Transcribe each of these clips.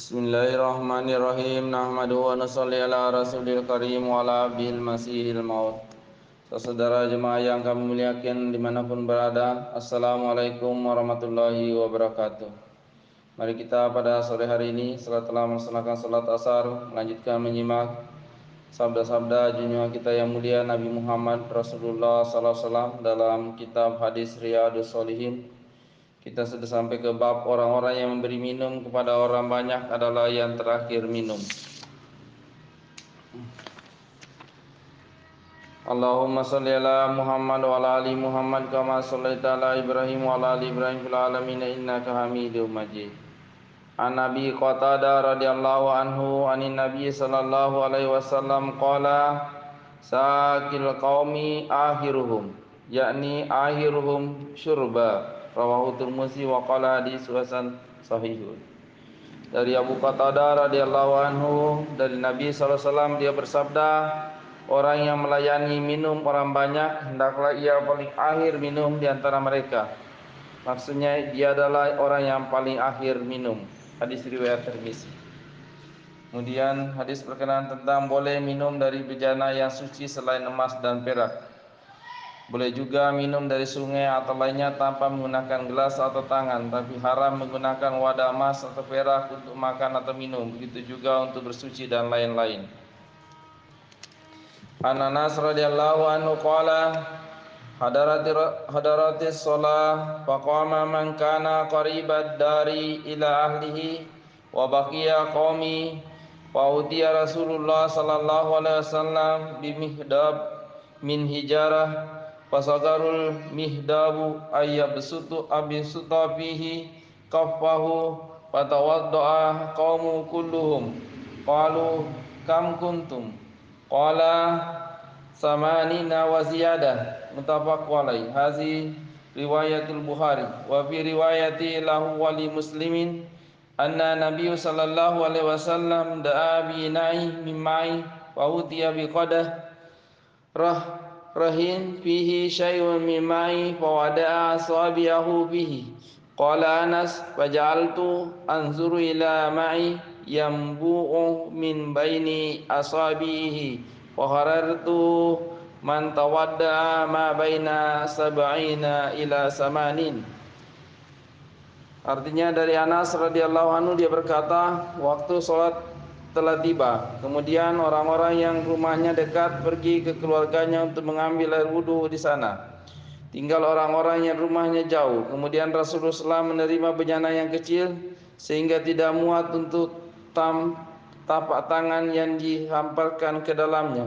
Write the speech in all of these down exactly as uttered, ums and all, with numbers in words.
Bismillahirrahmanirrahim. Nahmadu wa nusalli ala Rasulil Karim wa ala abdihil masihil maut. Saudara jemaah yang kami muliakan dimanapun berada, assalamualaikum warahmatullahi wabarakatuh. Mari kita pada sore hari ini setelah telah melaksanakan salat asar melanjutkan menyimak sabda-sabda junjungan kita yang mulia Nabi Muhammad Rasulullah sallallahu alaihi wasallam dalam kitab hadis Riyadhus Shalihin. Kita sudah sampai ke bab orang-orang yang memberi minum kepada orang banyak adalah yang terakhir minum. Allahumma salli ala Muhammad wa ala ali Muhammad kama sallaita ala Ibrahim wa ala ali Ibrahim fil alamin innaka Hamidum Majid. An Abi Qatadah radhiyallahu anhu anin Nabi sallallahu alaihi wasallam qala sakil qaumi akhiruhum yakni akhiruhum syurba. Rawahu Tirmizi wa qala haditsun hasan sahihun. Dari Abu Qatadah radhiyallahu anhu dari Nabi sallallahu alaihi wasallam dia bersabda, orang yang melayani minum orang banyak hendaklah ia paling akhir minum di antara mereka. Maksudnya dia adalah orang yang paling akhir minum. Hadis riwayat Tirmizi. Kemudian hadis berkenaan tentang boleh minum dari bejana yang suci selain emas dan perak. Boleh juga minum dari sungai atau lainnya tanpa menggunakan gelas atau tangan, tapi haram menggunakan wadah emas atau perak untuk makan atau minum. Begitu juga untuk bersuci dan lain-lain. An-Anas radhiyallahu anhu qala hadarati hadarati shalah faqama man kana qaribad dari ila ahlihi wa baqiya qaumi wa utiya Rasulullah sallallahu alaihi wasallam bimihdab min hijarah Fasagarul mihdabu ayyabsutu abisuta fihi kaffahu fatawadda'a qaumu kulluhum qalu kam kuntum qala samanina wa ziyadah muttafaq alaihi. Hazi riwayatul Bukhari wa fi riwayati lahu wa li muslimin anna nabiyyu sallallahu alaihi wasallam da'a bi na'i mimma'i wa utiya bi qadah rah rahin fihi syai'un mimai fawada'a asabiyahu bihi qala Anas faja'altu anzuru ila ma'i yambu'u min baini asabihi wa harartu man tawadda'a ma baina sab'ina ila samanin. Artinya dari Anas radhiyallahu anhu dia berkata, waktu salat telah tiba. Kemudian orang-orang yang rumahnya dekat pergi ke keluarganya untuk mengambil air wudu di sana. Tinggal orang-orang yang rumahnya jauh. Kemudian Rasulullah shallallahu alaihi wasallam menerima bejana yang kecil sehingga tidak muat untuk tam, tapak tangan yang dihamparkan ke dalamnya.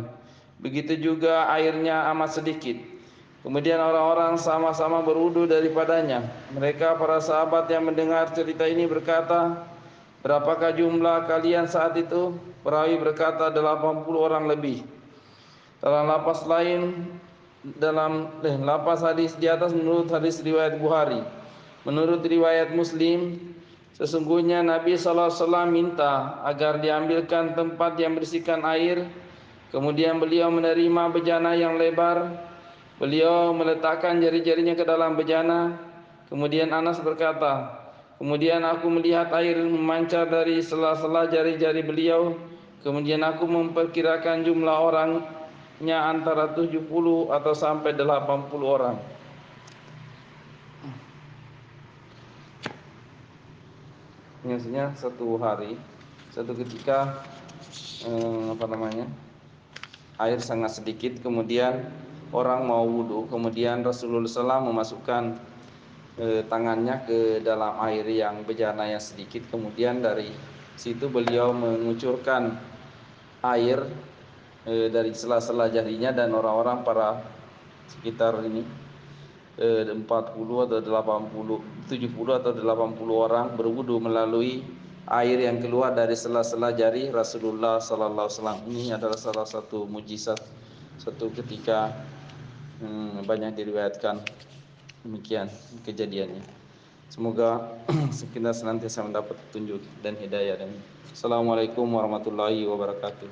Begitu juga airnya amat sedikit. Kemudian orang-orang sama-sama berwudu daripadanya. Mereka para sahabat yang mendengar cerita ini berkata, berapakah jumlah kalian saat itu? Perawi berkata delapan puluh orang lebih. Dalam lapas lain dalam eh, lapas hadis di atas menurut hadis riwayat Bukhari. Menurut riwayat Muslim, sesungguhnya Nabi sallallahu alaihi wasallam minta agar diambilkan tempat yang berisikan air. Kemudian beliau menerima bejana yang lebar. Beliau meletakkan jari-jarinya ke dalam bejana. Kemudian Anas berkata, kemudian aku melihat air memancar dari sela-sela jari-jari beliau. Kemudian aku memperkirakan jumlah orangnya antara tujuh puluh atau sampai delapan puluh orang. Biasanya satu hari, satu ketika eh, apa namanya? air sangat sedikit, kemudian orang mau wudu, kemudian Rasulullah sallallahu alaihi wasallam memasukkan tangannya ke dalam air yang bejana yang sedikit. Kemudian dari situ beliau mengucurkan air e, dari sela-sela jarinya. Dan orang-orang para sekitar ini e, empat puluh atau delapan puluh, tujuh puluh atau delapan puluh orang berwudu melalui air yang keluar dari sela-sela jari Rasulullah sallallahu alaihi wasallam. Ini adalah salah satu mujizat satu ketika hmm, banyak diriwayatkan. Demikian kejadiannya. Semoga kita senantiasa mendapat petunjuk dan hidayah. Dan assalamualaikum warahmatullahi wabarakatuh.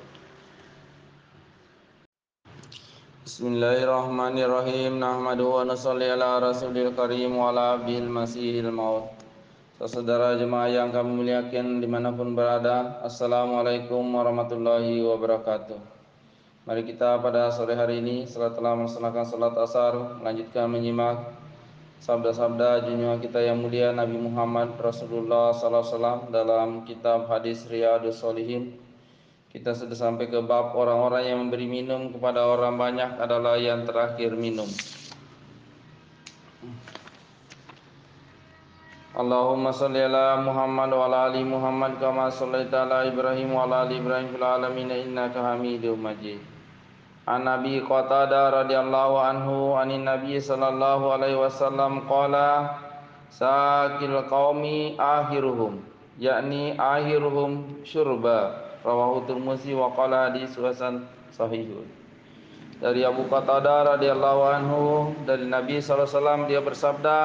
Bismillahirrahmanirrahim. Nahmadu wa nusalli ala Rasulil Karim wa ala abdihil masihil maut. Saudara jemaah yang kami muliakan dimanapun berada, assalamualaikum warahmatullahi wabarakatuh. Mari kita pada sore hari ini setelah telah melaksanakan sholat asar melanjutkan menyimak sabda-sabda junjungan kita yang mulia Nabi Muhammad Rasulullah Sallallahu Alaihi Wasallam dalam kitab hadis Riyadhus Shalihin. Kita sudah sampai ke bab orang-orang yang memberi minum kepada orang banyak adalah yang terakhir minum. Allahumma salli ala Muhammad wa ala ali Muhammad kama sallaita ala Ibrahim wa ala ali Ibrahim fil alamin innaka Hamidum Majid. An Abi Qatadah radhiyallahu anhu anin Nabi sallallahu alaihi wasallam qala saqil qaumi akhiruhum yakni akhiruhum syurba rawahu Tirmizi wa qala hadis hasan sahihun. Dari Abu Qatadah radhiyallahu anhu dari Nabi sallallahu alaihi wasallam dia bersabda,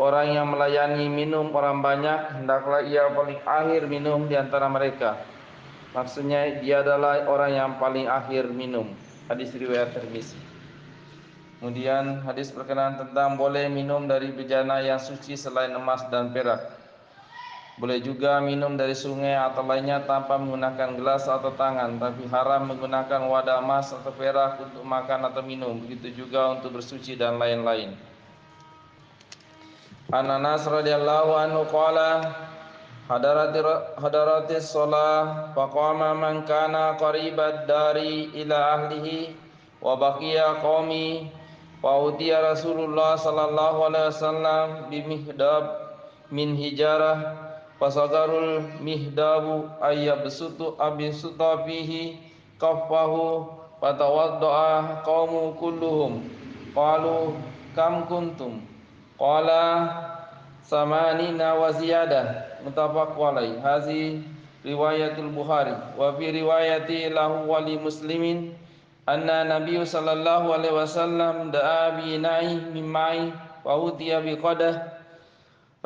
orang yang melayani minum orang banyak, hendaklah ia paling akhir minum di antara mereka. Maksudnya dia adalah orang yang paling akhir minum. Hadis riwayat Tirmizi. Kemudian hadis berkenaan tentang boleh minum dari bejana yang suci selain emas dan perak. Boleh juga minum dari sungai atau lainnya tanpa menggunakan gelas atau tangan, tapi haram menggunakan wadah emas atau perak untuk makan atau minum. Begitu juga untuk bersuci dan lain-lain. Ananas radhiyallahu anhu qala hadarati hadarati shalah faqama man kana qaribad dari ila ahlihi wa baqiya qaumi wa utiya Rasulullah sallallahu alaihi wasallam bimihdab min hijarah fasagarul mihdabu ayyabsutu abisuta fihi kaffahu fatawaddaa qaumu kulluhum qalu kam kuntum qala samanina wa ziyadah muttafaq alaih. Hazi riwayatul Bukhari wa fi riwayati lahu wa li muslimin anna nabiyyu sallallahu alaihi wasallam da'a bi na'i mimma'i wa utiya bi qadah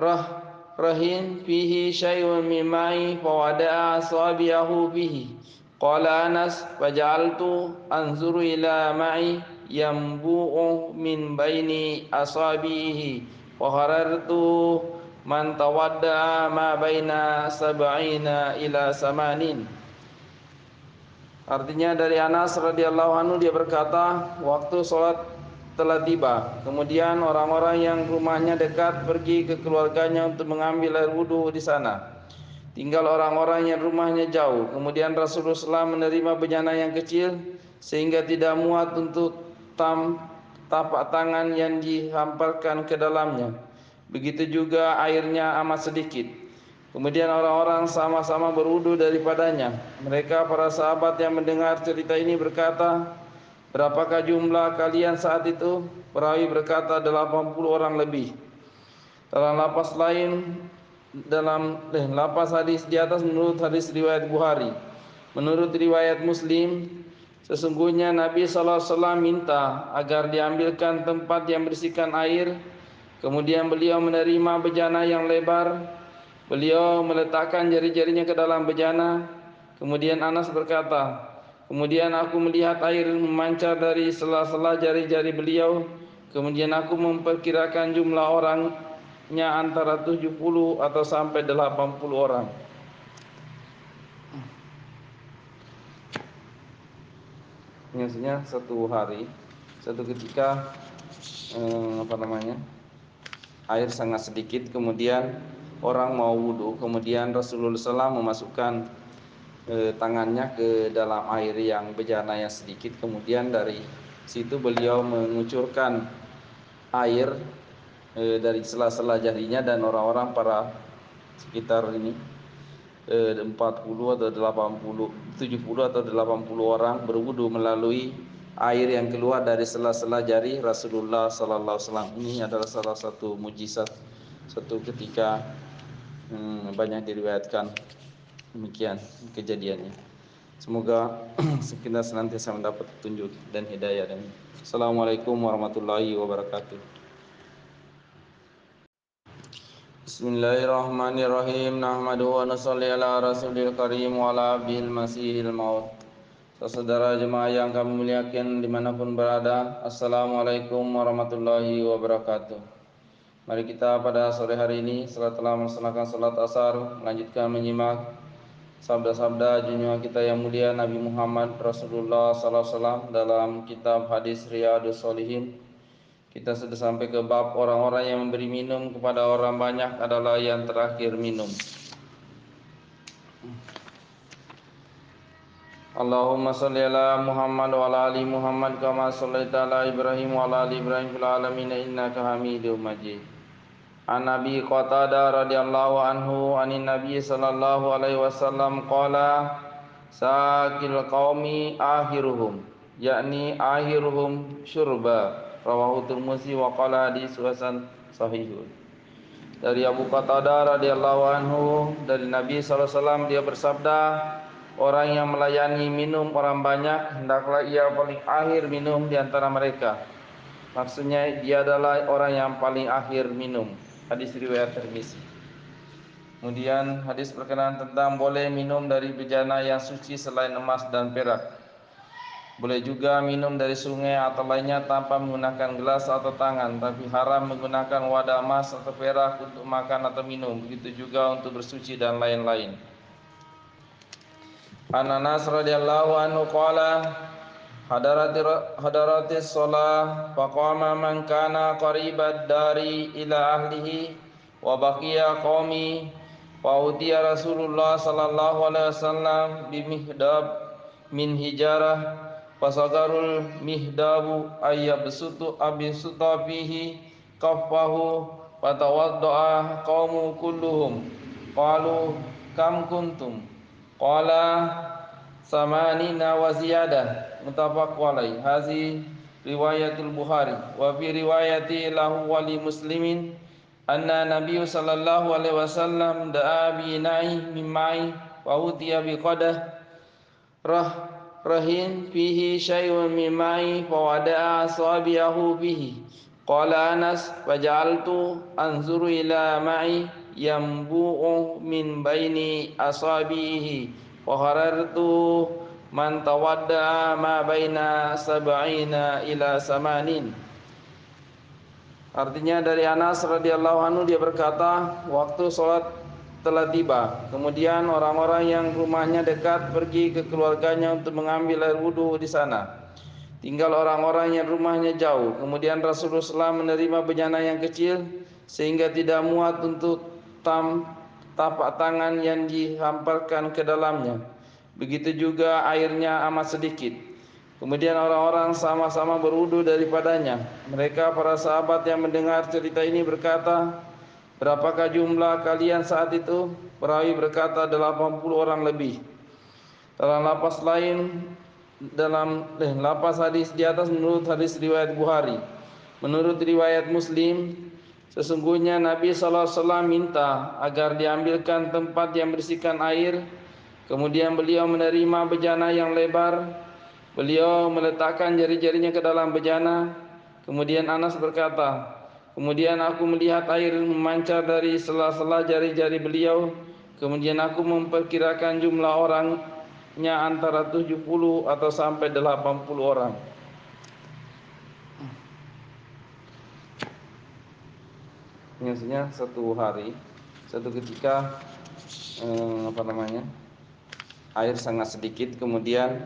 rah rahin fihi shay'un mimma'i fa wada'a sabiyahu bihi qala anas waja'altu anzuru ila ma'i yambu'u min baini asabihi wa harartu man tawadda'a ma baina sab'ina ila samanin. Artinya dari Anas radhiyallahu anhu dia berkata, waktu sholat telah tiba, kemudian orang-orang yang rumahnya dekat pergi ke keluarganya untuk mengambil air wudu di sana. Tinggal orang-orang yang rumahnya jauh. Kemudian Rasulullah menerima bejana yang kecil sehingga tidak muat untuk Tam, tapak tangan yang dihamparkan ke dalamnya. Begitu juga airnya amat sedikit. Kemudian orang-orang sama-sama berwudu daripadanya. Mereka para sahabat yang mendengar cerita ini berkata, berapakah jumlah kalian saat itu? Perawi berkata delapan puluh orang lebih. Dalam lapas lain dalam eh, lapas hadis di atas menurut hadis riwayat Bukhari. Menurut riwayat Muslim, sesungguhnya Nabi Sallallahu Alaihi Wasallam minta agar diambilkan tempat yang berisikan air. Kemudian beliau menerima bejana yang lebar. Beliau meletakkan jari-jarinya ke dalam bejana. Kemudian Anas berkata, kemudian aku melihat air memancar dari sela-sela jari-jari beliau. Kemudian aku memperkirakan jumlah orangnya antara tujuh puluh atau sampai delapan puluh orang. Biasanya satu hari, satu ketika eh, apa namanya air sangat sedikit, kemudian orang mau wudhu, kemudian Rasulullah shallallahu alaihi wasallam memasukkan eh, tangannya ke dalam air yang bejana yang sedikit, kemudian dari situ beliau mengucurkan air eh, dari sela-sela jarinya, dan orang-orang para sekitar ini empat puluh atau delapan puluh, tujuh puluh atau delapan puluh orang berwudu melalui air yang keluar dari sela-sela jari Rasulullah sallallahu alaihi wasallam. Ini adalah salah satu mujizat satu ketika hmm, banyak diriwayatkan demikian kejadiannya. Semoga kita senantiasa mendapat petunjuk dan hidayah. Dan assalamualaikum warahmatullahi wabarakatuh. Bismillahirrahmanirrahim. Nahmadu wa nusalli ala Rasulil Karim wa ala abdil masihil maut. Saudara jemaah yang kami muliakan dimanapun berada, assalamualaikum warahmatullahi wabarakatuh. Mari kita pada sore hari ini setelah melaksanakan salat asar melanjutkan menyimak sabda-sabda junjungan kita yang mulia Nabi Muhammad Rasulullah sallallahu alaihi wasallam dalam kitab hadis Riyadhus Shalihin. Kita sudah sampai ke bab orang-orang yang memberi minum kepada orang banyak adalah yang terakhir minum. Allahumma salli ala Muhammad wa ala ali Muhammad kama sallaita ala Ibrahim wa ala ali Ibrahim fil alamin innaka Hamidum Majid. An Abi Qatadah radhiyallahu anhu anin Nabi sallallahu alaihi wasallam qala saqil qaumi akhiruhum yakni akhiruhum syurba rawahu Tirmizi wa qala haditsun hasan sahihun. Dari Abu Qatadah radhiyallahu anhu dari Nabi sallallahu alaihi wasallam dia bersabda, orang yang melayani minum orang banyak hendaklah ia paling akhir minum di antara mereka. Maksudnya dia adalah orang yang paling akhir minum. Hadis riwayat Tirmizi. Kemudian hadis berkenaan tentang boleh minum dari bejana yang suci selain emas dan perak. Boleh juga minum dari sungai atau lainnya tanpa menggunakan gelas atau tangan, tapi haram menggunakan wadah emas atau perak untuk makan atau minum. Begitu juga untuk bersuci dan lain-lain. Anas radhiyallahu anhu qala hadarati hadarati shalah faqama man kana qaribad dari ila ahlihi wa baqiya qaumi fa utiya Rasulullah sallallahu alaihi wasallam bimihdab min hijarah fasagarul mihdabu ayyabsutu absuta fihi kaffahu fatawaddaa qaumu kulluhum qalu kam kuntum qala samanina wa ziyadah mutabaq walai. Hazi riwayatul Bukhari wa fi riwayati lahu wa li muslimin anna nabiyyu sallallahu alaihi wasallam da'a bi na'i mimma'i wa utiya bi qadah rah rahin fihi syai'un mimma'i fa wada'a asabiyahu bihi qala Anas waja'altu anzuru ila ma'i yambu'u min baini asabihi wa harartu man tawadda'a ma baina sab'ina ila samanin. Artinya dari Anas radhiyallahu anhu dia berkata, waktu salat telah tiba. Kemudian orang-orang yang rumahnya dekat pergi ke keluarganya untuk mengambil air wudu di sana. Tinggal orang-orang yang rumahnya jauh. Kemudian Rasulullah menerima bejana yang kecil sehingga tidak muat untuk tam, tapak tangan yang dihamparkan ke dalamnya. Begitu juga airnya amat sedikit. Kemudian orang-orang sama-sama berwudu daripadanya. Mereka para sahabat yang mendengar cerita ini berkata, berapakah jumlah kalian saat itu? Perawi berkata delapan puluh orang lebih. Dalam lapas lain dalam eh, lapas hadis di atas menurut hadis riwayat Bukhari. Menurut riwayat Muslim, sesungguhnya Nabi sallallahu alaihi wasallam minta agar diambilkan tempat yang berisikan air. Kemudian beliau menerima bejana yang lebar. Beliau meletakkan jari-jarinya ke dalam bejana. Kemudian Anas berkata, kemudian aku melihat air memancar dari sela-sela jari-jari beliau. Kemudian aku memperkirakan jumlah orangnya antara tujuh puluh atau sampai delapan puluh orang. Biasanya satu hari, satu ketika eh, apa namanya? air sangat sedikit, kemudian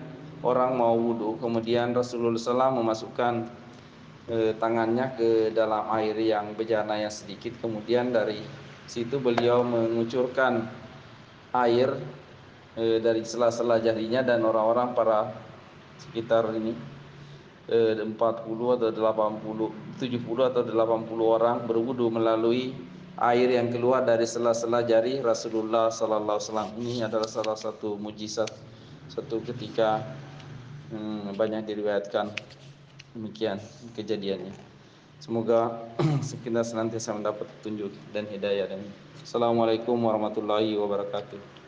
orang mau wudu, kemudian Rasulullah sallallahu alaihi wasallam memasukkan e, tangannya ke dalam air yang bejana yang sedikit, kemudian dari situ beliau mengucurkan air e, dari sela-sela jarinya, dan orang-orang para sekitar ini e, empat puluh atau delapan puluh, tujuh puluh atau delapan puluh orang berwudu melalui air yang keluar dari sela-sela jari Rasulullah sallallahu alaihi wasallam. Ini adalah salah satu mujizat satu ketika hmm, banyak diriwayatkan demikian kejadiannya. Semoga kita senantiasa mendapat petunjuk dan hidayah. Dan assalamualaikum warahmatullahi wabarakatuh.